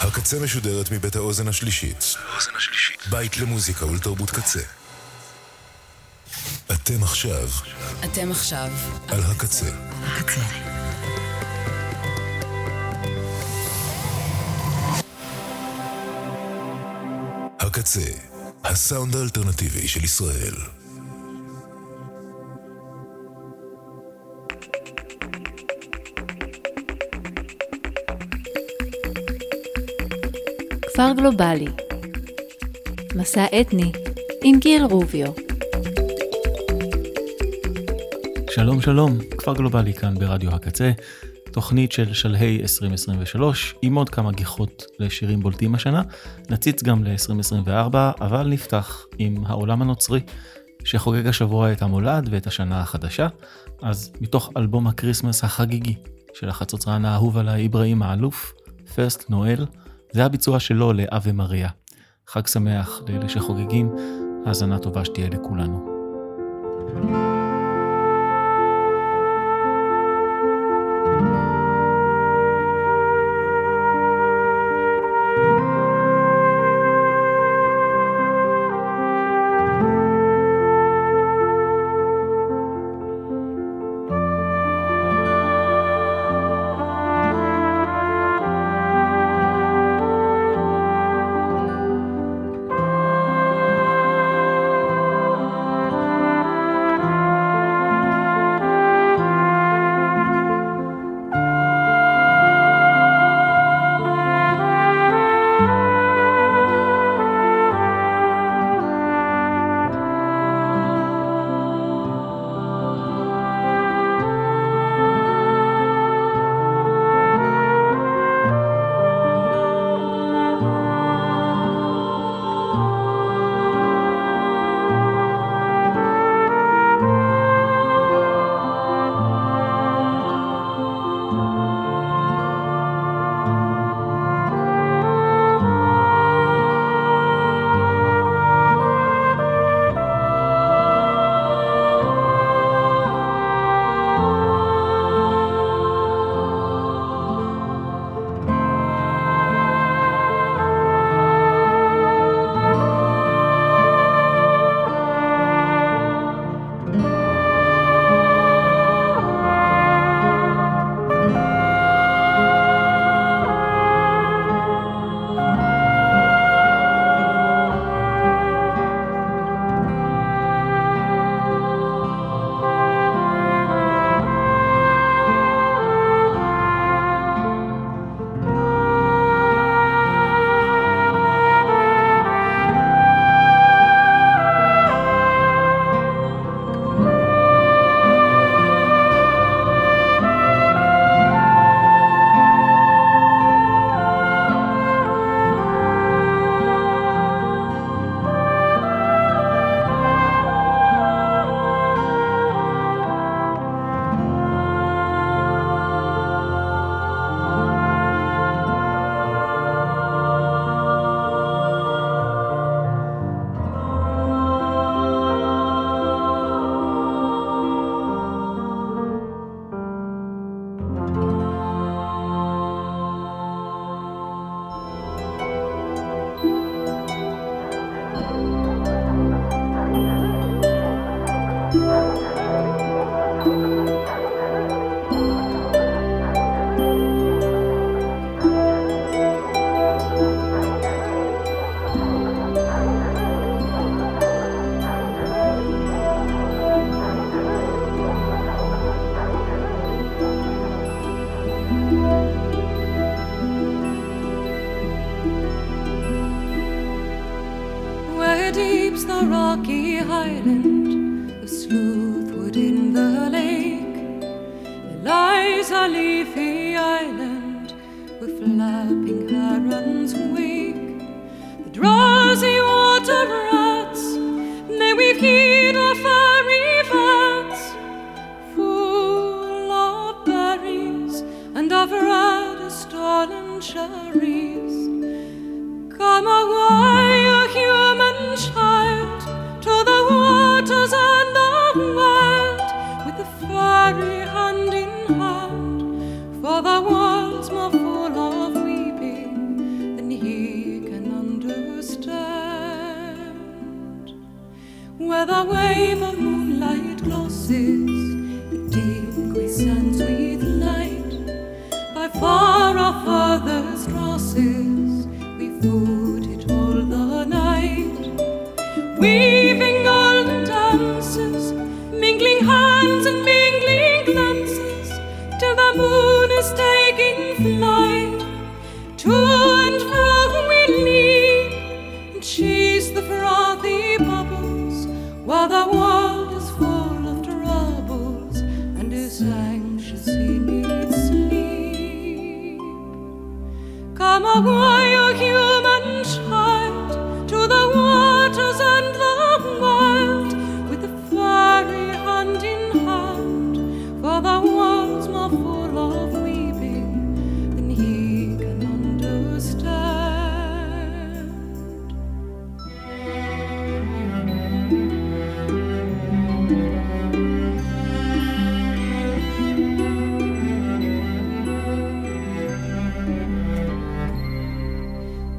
הקצה משודרת מבית האוזן השלישית. בית למוזיקה ולתרבות קצה. אתם עכשיו. על הקצה. הקצה, הסאונד האלטרנטיבי של ישראל. כפר גלובלי, מסע אתני עם גיל רוביו. שלום, כפר גלובלי כאן ברדיו הקצה, תוכנית של שלהי 2023, עם עוד כמה גיחות לשירים בולטים השנה, נציץ גם ל-2024, אבל נפתח עם העולם הנוצרי, שחוגג השבוע את המולד ואת השנה החדשה, אז מתוך אלבום הקריסמס החגיגי של החצוצרן האהוב עליי איברהים האלוף, פרסט נואל, זה הביצוע שלו לאב ומריה. חג שמח לאלה שחוגגים, האזנה טובה שתהיה לכולנו. river moonlight glosses, deep we sun sweet light, by far our father's crosses, we food it all the night, weaving golden dances, mingling hands and mingling glances, till the moon is taking flight, to and fro we leap, and chase the frothy bubbles, while the world is full of troubles, and is anxious he needs sleep. Come away, O human child, to the waters and the wild, with the fairy hand in hand, for the world's more full of weeping than he can understand.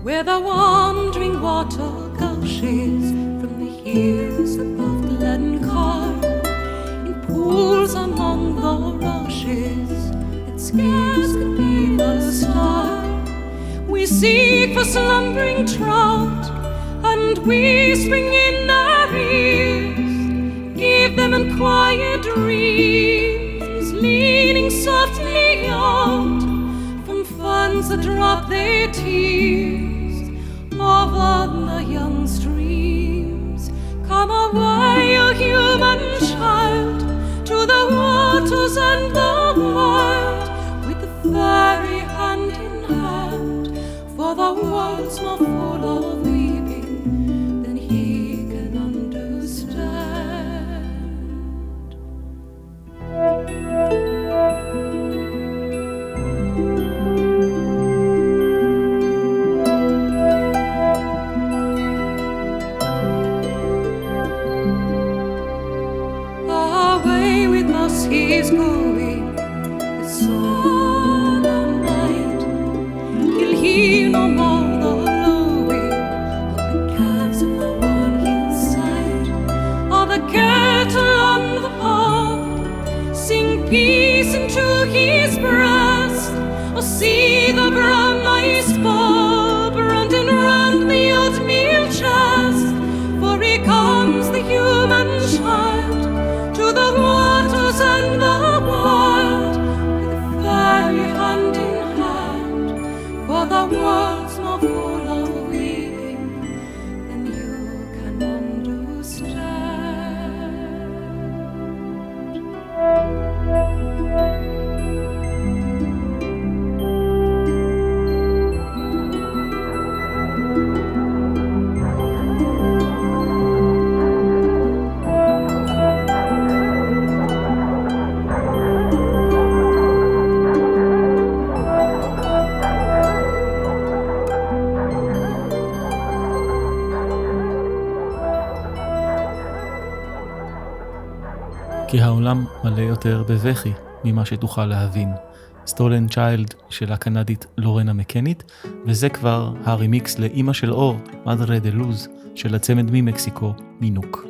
Where the wandering water gushes from the hills above Glencar, in pools among the rushes that scarce could be the star, we seek for slumbering trout, and we spring in our ears, give them in quiet dreams, leaning softly out from ferns that drop their tears over the young streams. Come away, O human child, to the waters and the wild, with the fairy hand in hand, for the world's more full of weeping than he can understand. Away with us he's going, the sun and night, till he no more the lowing of the calves of the warm hillside, or the cattle on the pond sing peace into his breast, or see the brown ice bob round and round the oatmeal chest, for he comes the human child, the waters and the wild, with a fairy hand in hand, for the world's more full of weeping than you can כי העולם מלא יותר בבכי ממה שתוכל להבין. Stolen Child של הקנדית לורנה מקנית, וזה כבר הרימיקס לאמא של אור, Madre de Luz, של הצמד ממקסיקו, מינוק.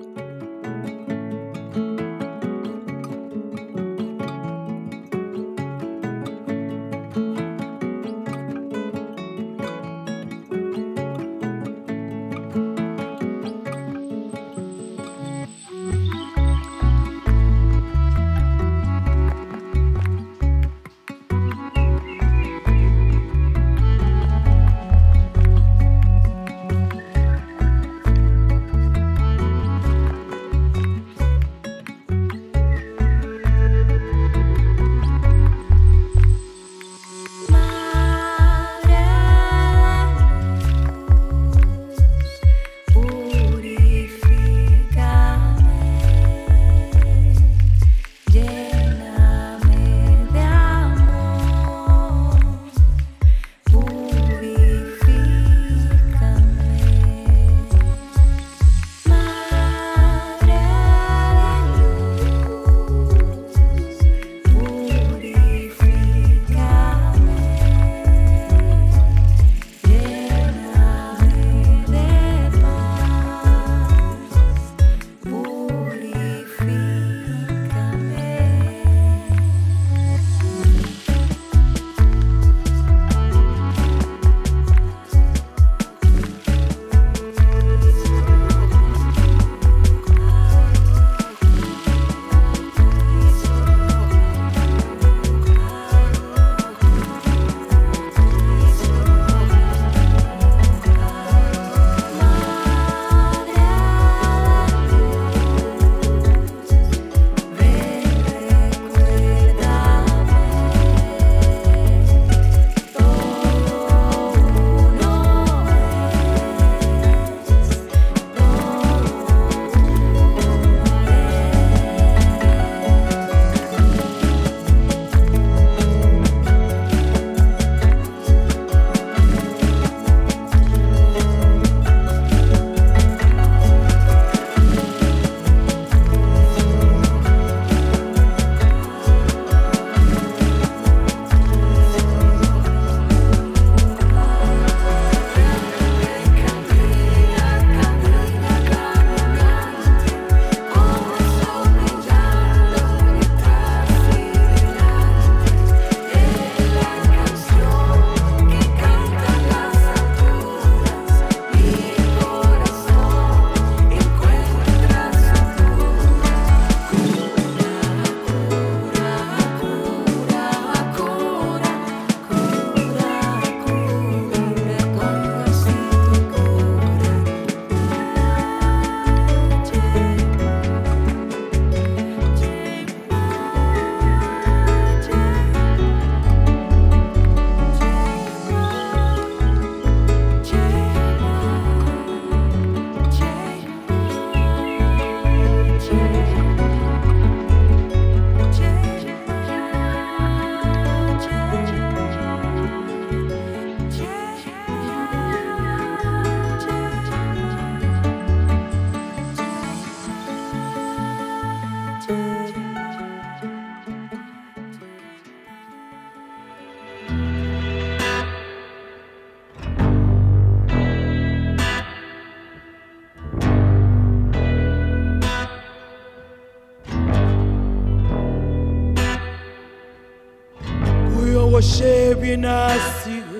binasire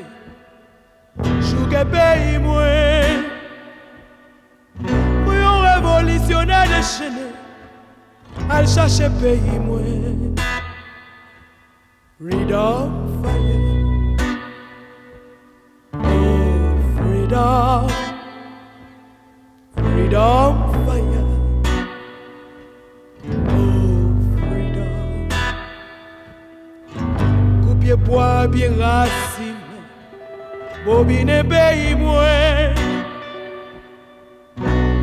Shugabe imwe Uyo revolutionnaire chene Al cherche pays imwe Freedom fire Oh freedom Freedom fire Bois bien racine Bobine pays moué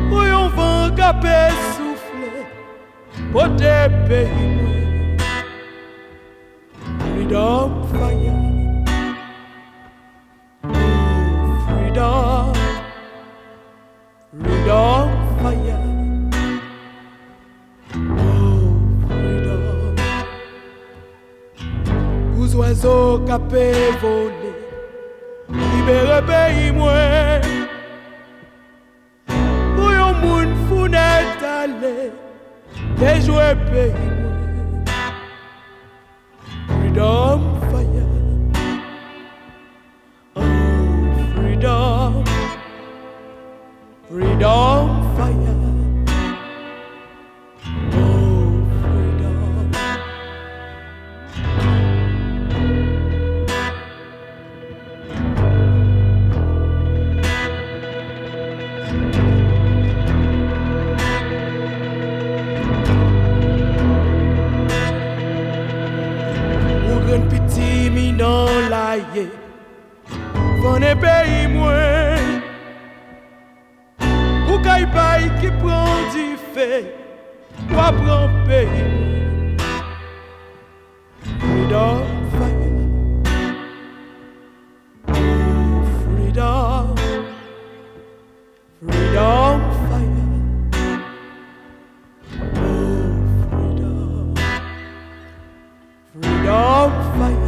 Voyons vent capé souffler Poté pays moué Freedom fire Oh freedom Freedom fire Oiseau capé volé Libéré pays moué Mouillon moun founet allé Déjoué pays moué Freedom fire Oh freedom Freedom fire Oh freedom Vone pays moué Ou kay bay qui prend du fait Ou apprend pays moué Freedom fire Oh freedom Freedom fire Oh freedom Freedom fire Freedom fire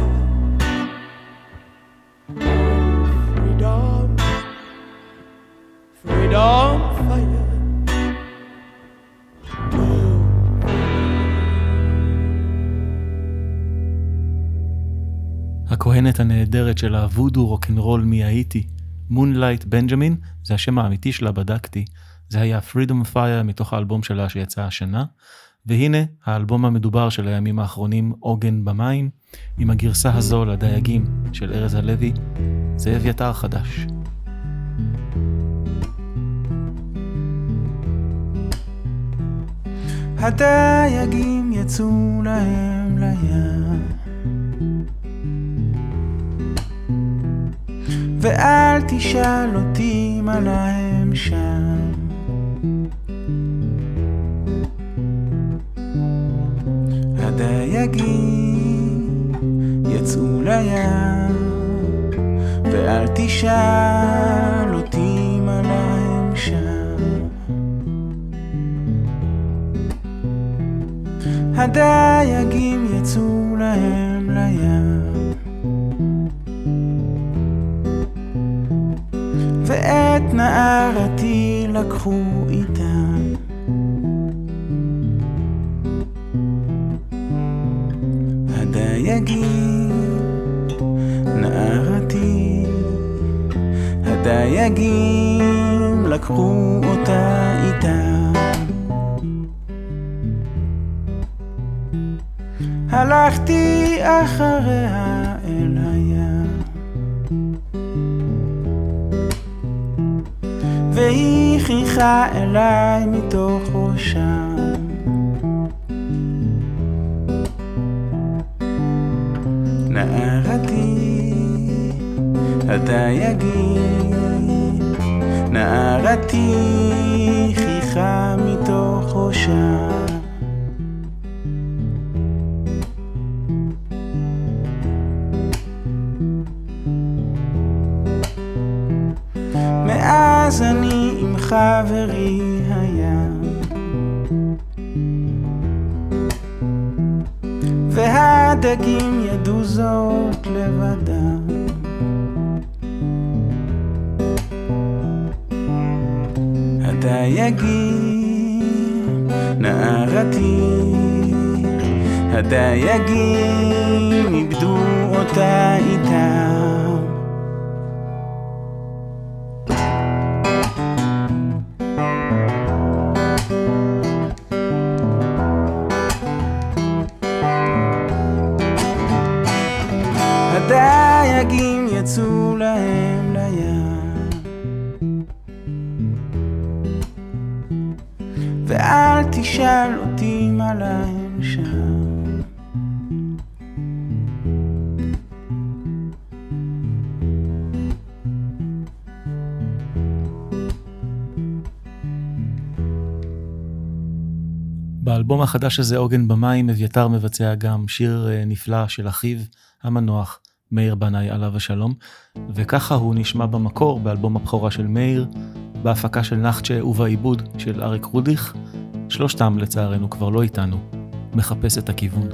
הכהנת הנהדרת של הוודו רוקנרול מהאיטי, מונלייט בנג'מין, זה השם האמיתי שלה, בדקתי, זה היה Freedom Fire מתוך האלבום שלה שיצא השנה, והנה האלבום המדובר של הימים האחרונים, עוגן במים, עם הגרסה הזו לדייגים של ארז הלוי, זה אביתר חדש. הדייגים יצאו להם לים ואל תשאל אותי מה להם שם הדייגים יצאו לים ואל תשאל אותי מה להם שם הדייגים יצאו להם לים ואת נערתי לקחו איתם הדייגים נערתי הדייגים לקחו אותה איתם הלכתי אחריה אל הים והיא חיכה אליי מתוך ראשה נערתי הדייגים נערתי חיכה מתוך ראשה אז אני עם חברי הים והדגים ידעו זאת לבדם הדייגים נערתי הדייגים איבדו אותה איתם. הדייגים יצאו להם לים, ואל תשאל אותי מה להם שם. באלבום החדש הזה, עוגן במים, אביתר מבצע גם שיר נפלא של אחיו המנוח מאיר בנאי עליו השלום, וככה הוא נשמע במקור באלבום הבכורה של מאיר, בהפקה של נחצ'ה ובעיבוד של אריק רודיך. שלושתם לצערנו כבר לא איתנו. מחפש את הכיוון.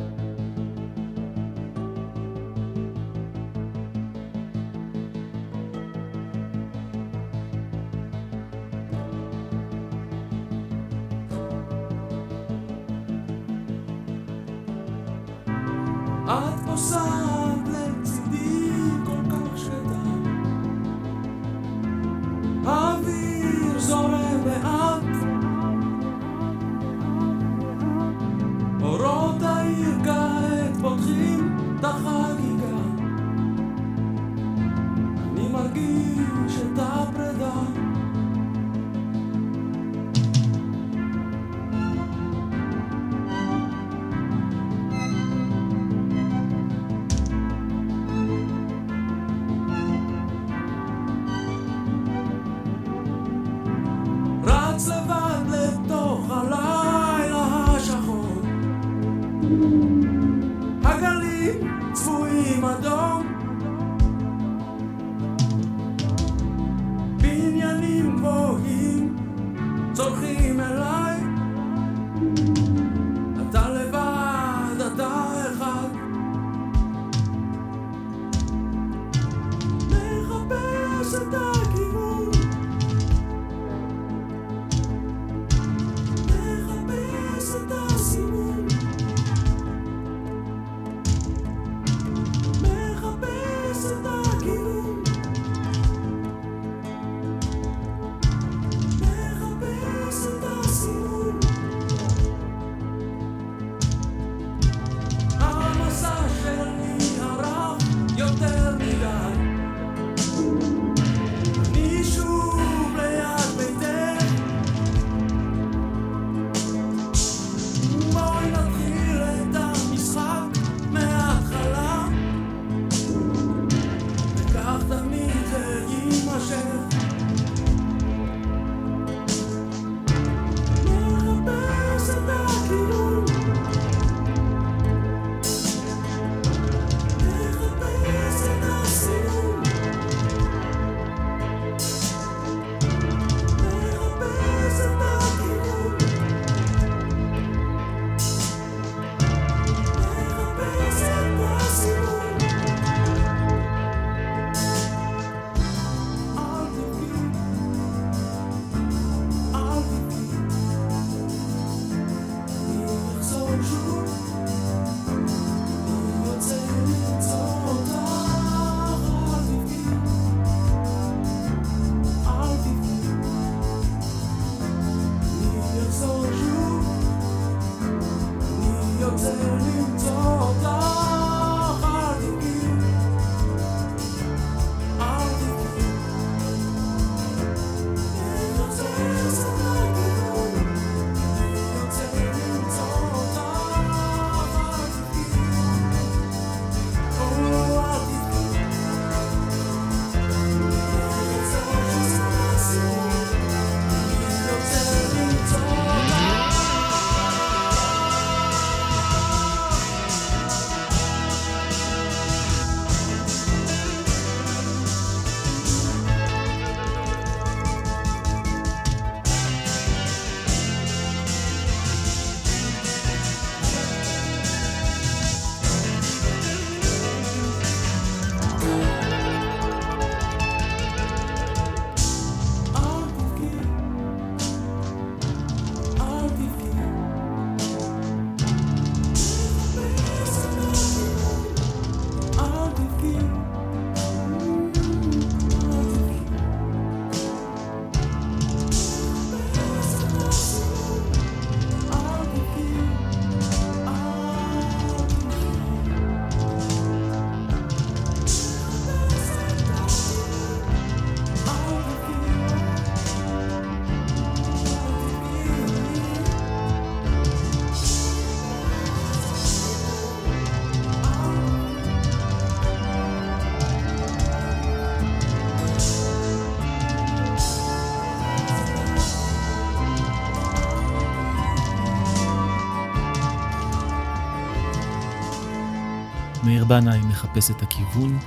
בנה היא מחפשת הכיוון.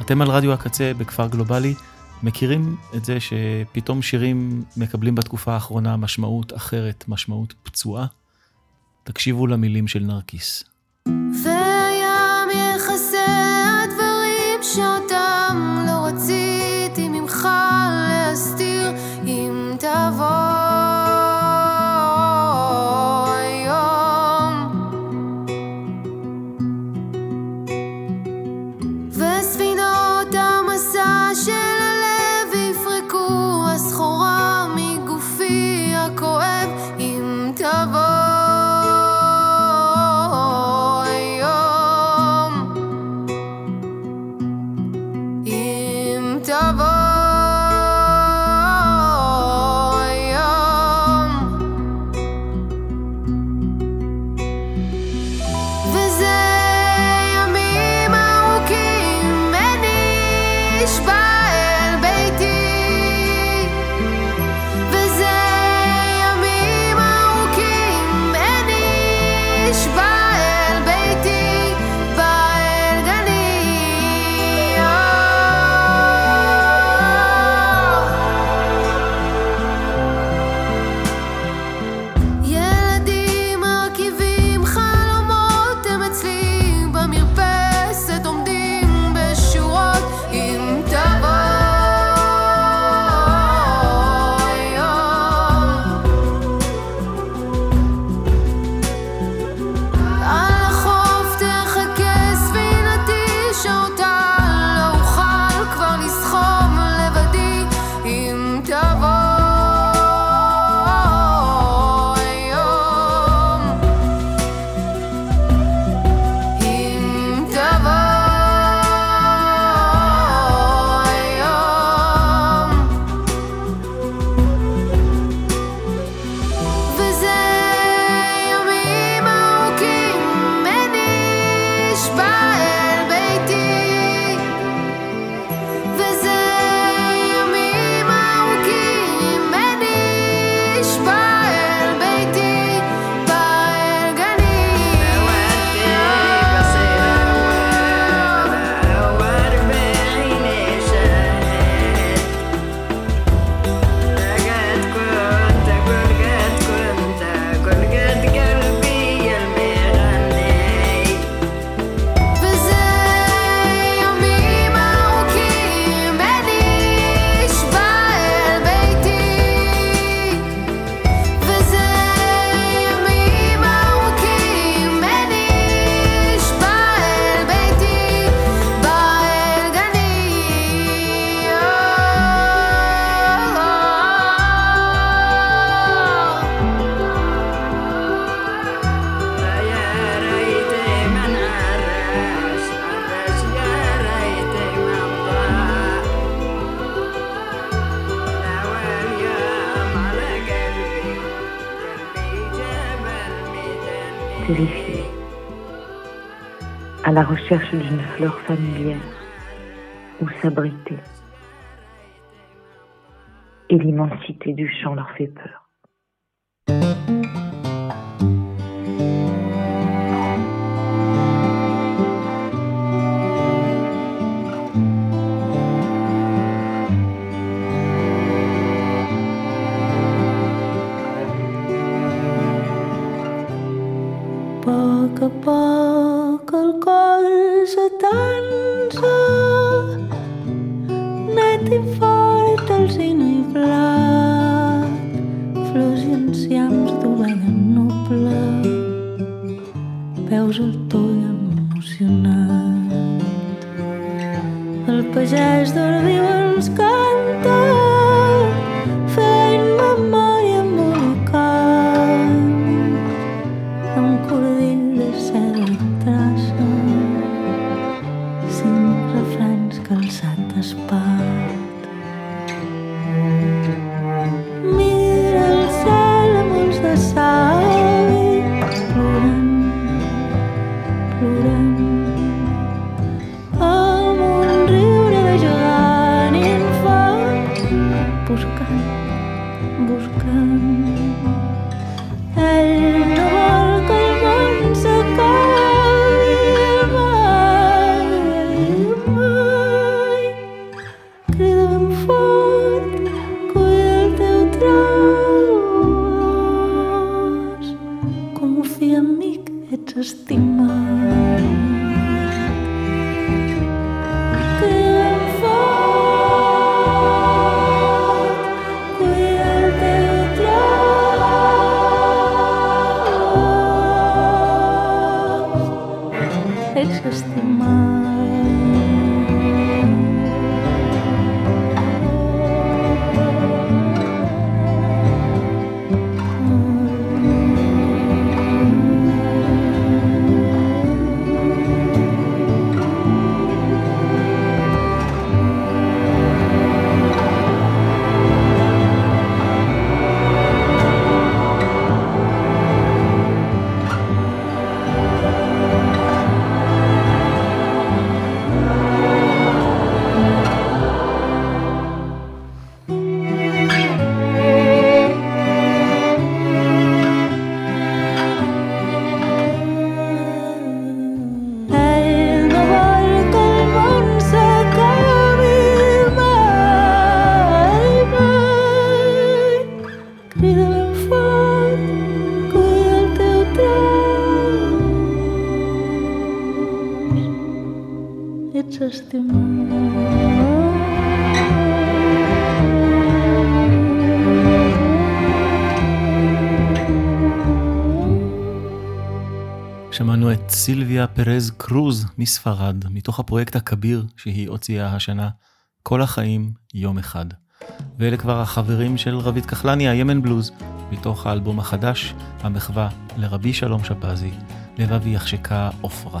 אתם על רדיו הקצה בכפר גלובלי, מכירים את זה שפתאום שירים מקבלים בתקופה האחרונה משמעות אחרת, משמעות פצועה? תקשיבו למילים של נרקיס. וים יחסה הדברים שאותם לא רציתי ממך להסתיר, אם תבוא à la recherche d'une fleur familière où s'abriter. Et l'immensité du champ leur fait peur. Plorant, el món riure va jugant infant. שמענו את סילביה פרז קרוז מספרד, מתוך הפרויקט הכביר שהיא הוציאה השנה, כל החיים יום אחד. ואלה כבר החברים של רביד כחלני, הימן בלוז, מתוך האלבום החדש, המחווה לרבי שלום שפזי, לבב יחשקה אופרה.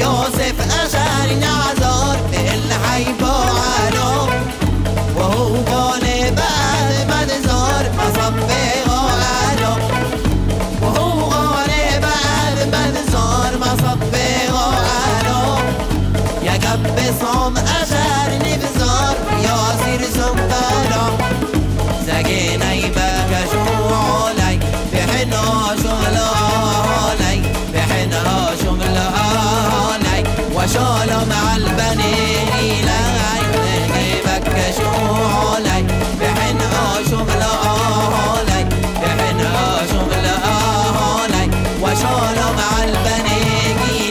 يوسف أشعر نعذر اللي حيبقى عنه وهو غني بعد ما تزور ما صبره عنه وهو غني بعد ما تزور ما صبره عنه يا جب صم أشعر نبزار يا سير زمطانه زجينا يبقى شو علي بحنا شغله علي بحنا شغله علي وشالم على البني لعي بك شو علي بحنا شغله علي بحنا شغله علي وشالم على البني لعي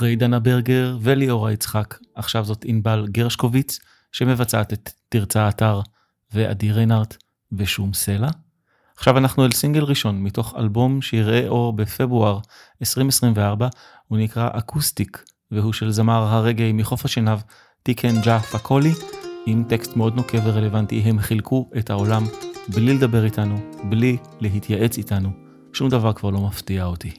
רי דנה ברגר וליאורה יצחק, עכשיו זאת אינבל גרשקוביץ, שמבצעת את תרצה אתר ועדי ריינארט ושום סלע. עכשיו אנחנו אל סינגל ראשון, מתוך אלבום שיראה אור בפברואר 2024, הוא נקרא אקוסטיק, והוא של זמר הרגעי מחוף השנהב, טיקן ג'ה פקולי, עם טקסט מאוד נוקב ורלוונטי, הם חילקו את העולם בלי לדבר איתנו, בלי להתייעץ איתנו, שום דבר כבר לא מפתיע אותי.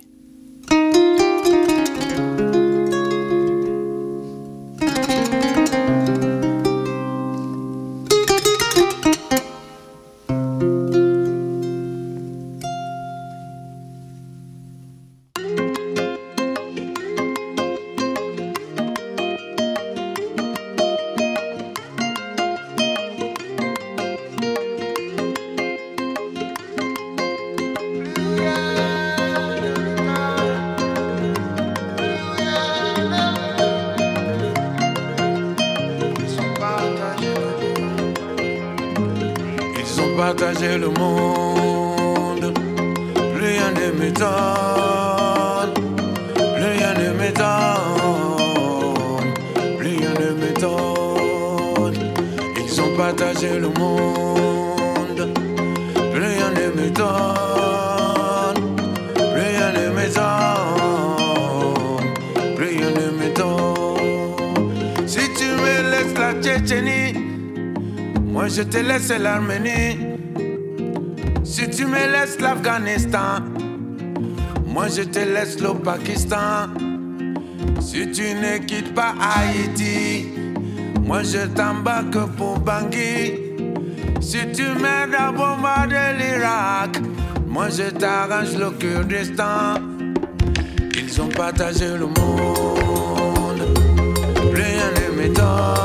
partager le monde. Rien ne m'étonne, rien ne m'étonne, rien ne m'étonne. Ils ont partagé le monde. Rien ne m'étonne, rien ne m'étonne, rien ne m'étonne. Si tu me laisses la Tchétchénie, moi je te laisse l'Arménie. Si tu me laisses l'Afghanistan, moi je te laisse le Pakistan. Si tu ne quittes pas Haïti, moi je t'embarque pour Bangui. Si tu m'aides à bombarder l'Irak, moi je t'arrange le Kurdistan. Ils ont partagé le monde, rien ne m'étonne.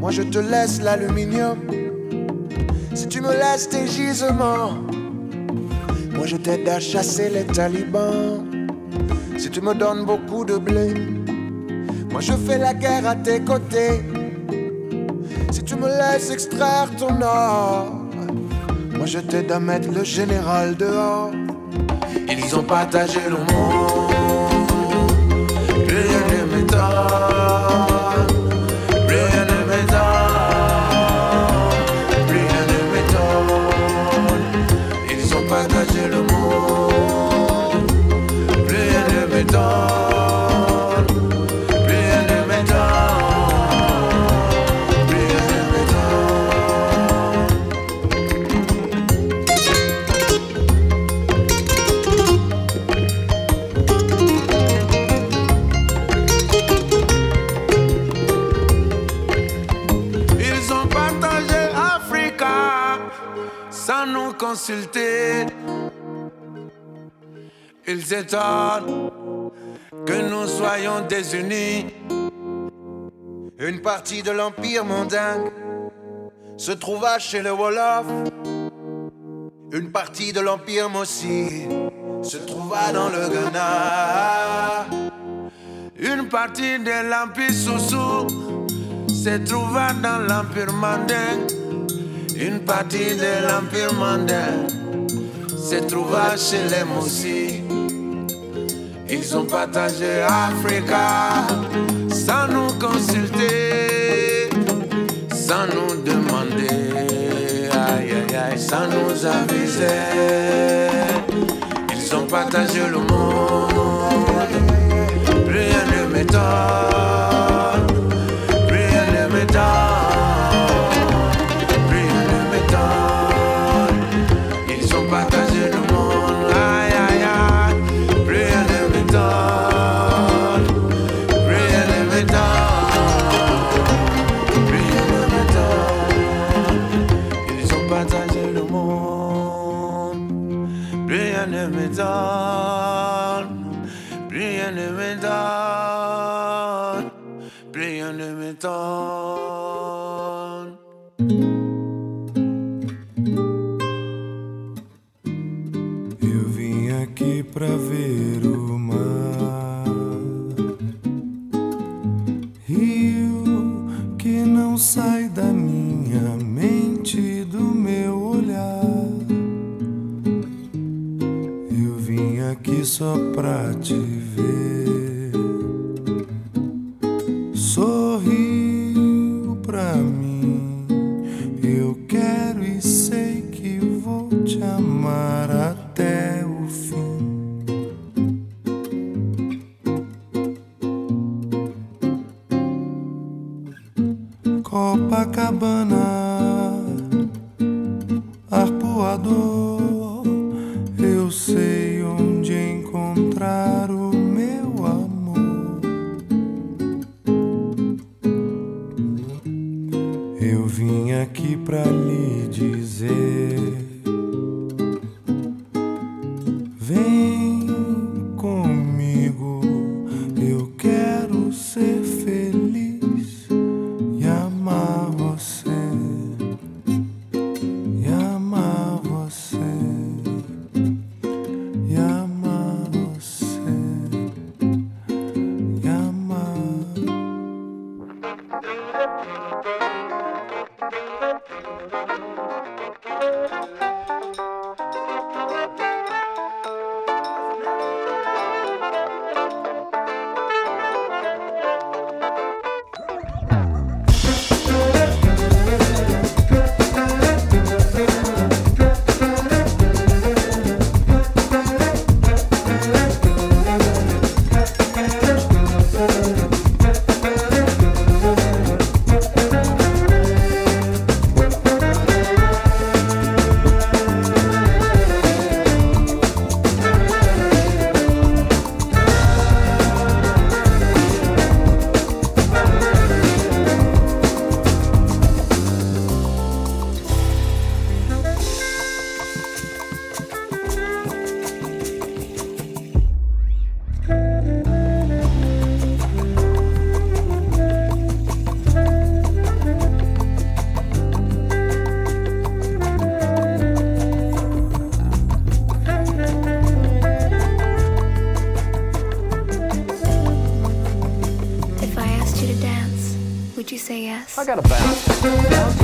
Moi je te laisse l'aluminium. Si tu me laisses tes gisements, moi je t'aide à chasser les talibans. Si tu me donnes beaucoup de blé, moi je fais la guerre à tes côtés. Si tu me laisses extraire ton or, moi je t'aide à mettre le général dehors. Ils ont partagé le monde. Rien ne m'étonne. Ils étonnent que nous soyons désunis. Une partie de l'empire mandingue se trouva chez le Wolof. Une partie de l'empire Mossi se trouva dans le Ghana. Une partie de l'empire Soussou se trouva dans l'empire mandingue. Une partie de l'empire mandin se trouva chez les Mossi. Ils ont partagé Africa sans nous consulter, sans nous demander, aïe aïe aïe, sans nous aviser. Ils ont partagé le monde, rien ne m'étonne, rien ne m'étonne. Pra ver o mar, rio que não sai da minha mente, do meu olhar. Eu vim aqui só pra te ver, sorriu pra mim. Eu quero e sei que vou te amar até o fim. Copacabana, Arpoador, eu sei onde encontrar o meu amor. Eu vim aqui pra lhe dizer: vem comigo, say yes. I got a bounce. I got a bounce.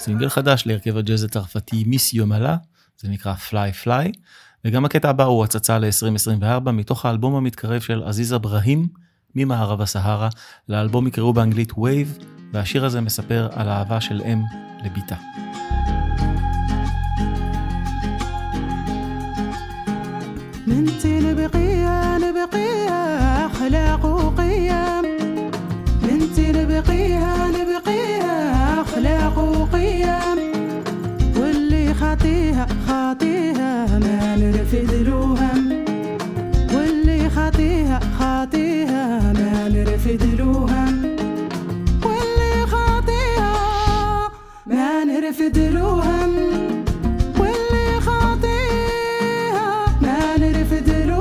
סינגל חדש להרכב הג'אז הצרפתי מיס יומלה, זה נקרא פליי פליי, וגם הקטע הבא הוא הצצה ל-2024 מתוך האלבום המתקרב של עזיז אברהם ממערב הסהרה. לאלבום יקראו באנגלית Wave, והשיר הזה מספר על האהבה של אם לביתה. מנתי לבקיה לבקיה אخلاق وقيم מנתי לבקיה واللي خاطيها خاطيها ما نرفد لوهم واللي خاطيها خاطيها ما نرفد لوهم واللي خاطيها ما نرفد لوهم واللي خاطيها ما نرفد لوهم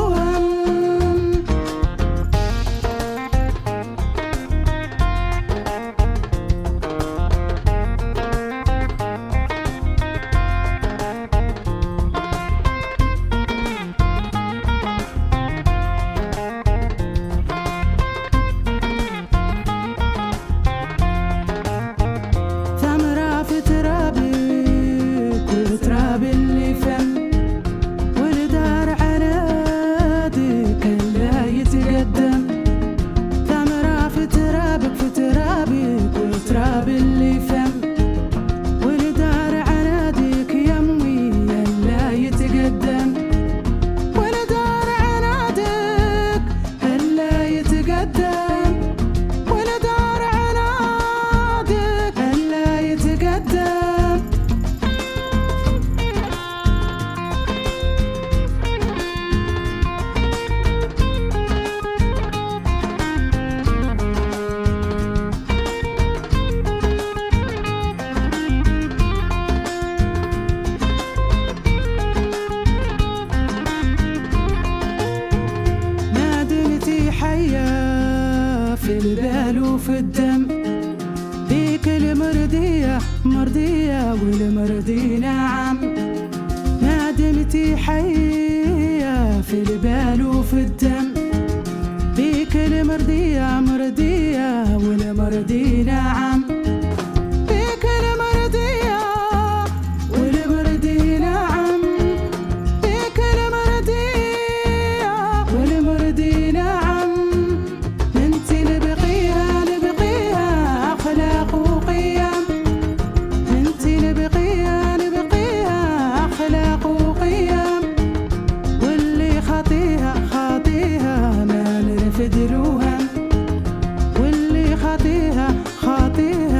خاطيها خاطيها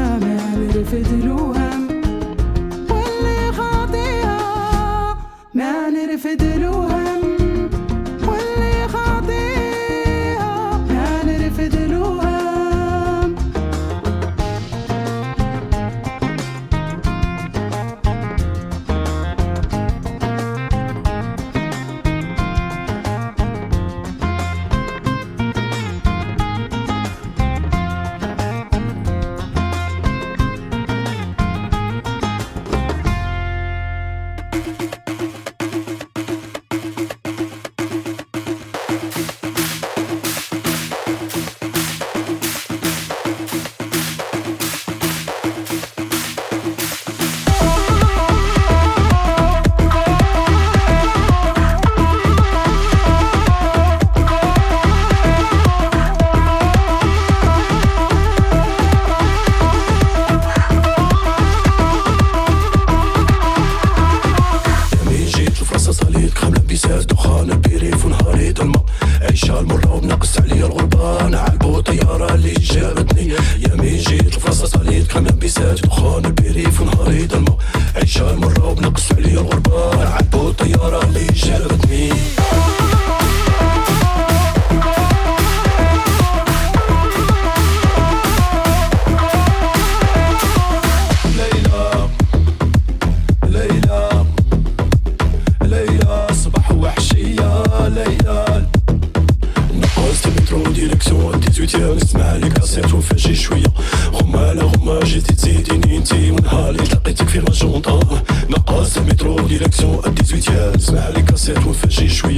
انا عالبوطه يارا اللي جابتني يمين جيت الفصاصه اللي تكمل بيسات دخان البريف ونهاريد الماء عشان مره وبنقص عليا الغربه عالبوطه يارا اللي جابتني نسمع لك قصيت وفاجئ شويه غماله غما جيتي تزيديني انتي ونهاري لقيتك في ماجونطه نقص المترو ديريكسيون 18 نسمع لك قصيت وفاجئ شويه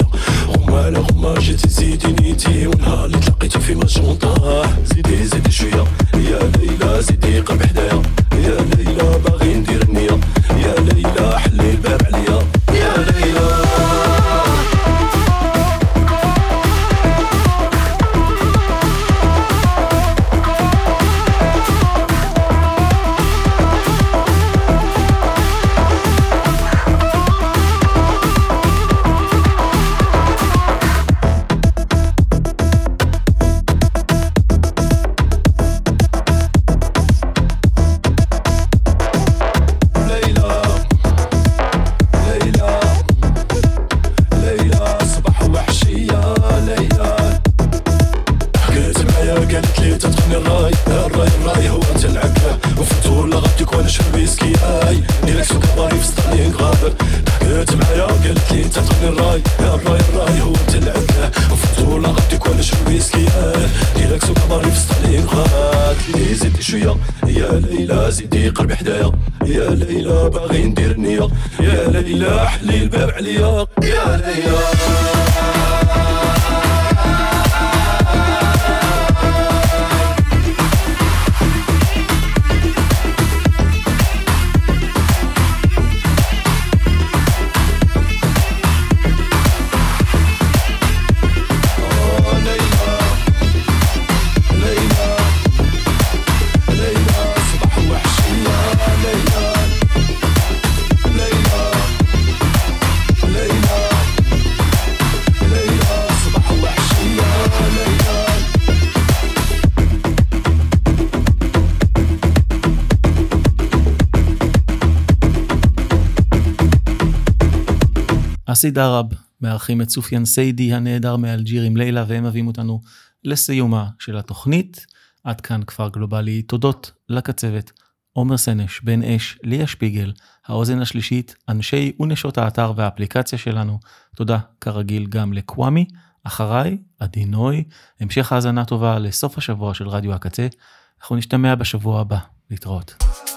غماله غما جيتي تزيديني انتي ونهاري لقيتك في ماجونطه زيدي زيدي شويه يا ليلى زيدي قرب حدايا يا ليلى باغي ندير النيه يا ليلى حلي الباب عليا يا ليلى אסי דרב, מארחים את סופיין סיידי הנהדר מאלג'יר עם לילה, והם מביאים אותנו לסיומה של התוכנית. עד כאן כפר גלובלי, תודות לקצבת, עומר סנש, בן איש, ליה שפיגל, האוזן השלישית, אנשי ונשות האתר והאפליקציה שלנו. תודה כרגיל גם לקוואמי, אחריי, עדי נוי, המשך האזנה טובה לסוף השבוע של רדיו הקצה. אנחנו נשתמע בשבוע הבא, להתראות.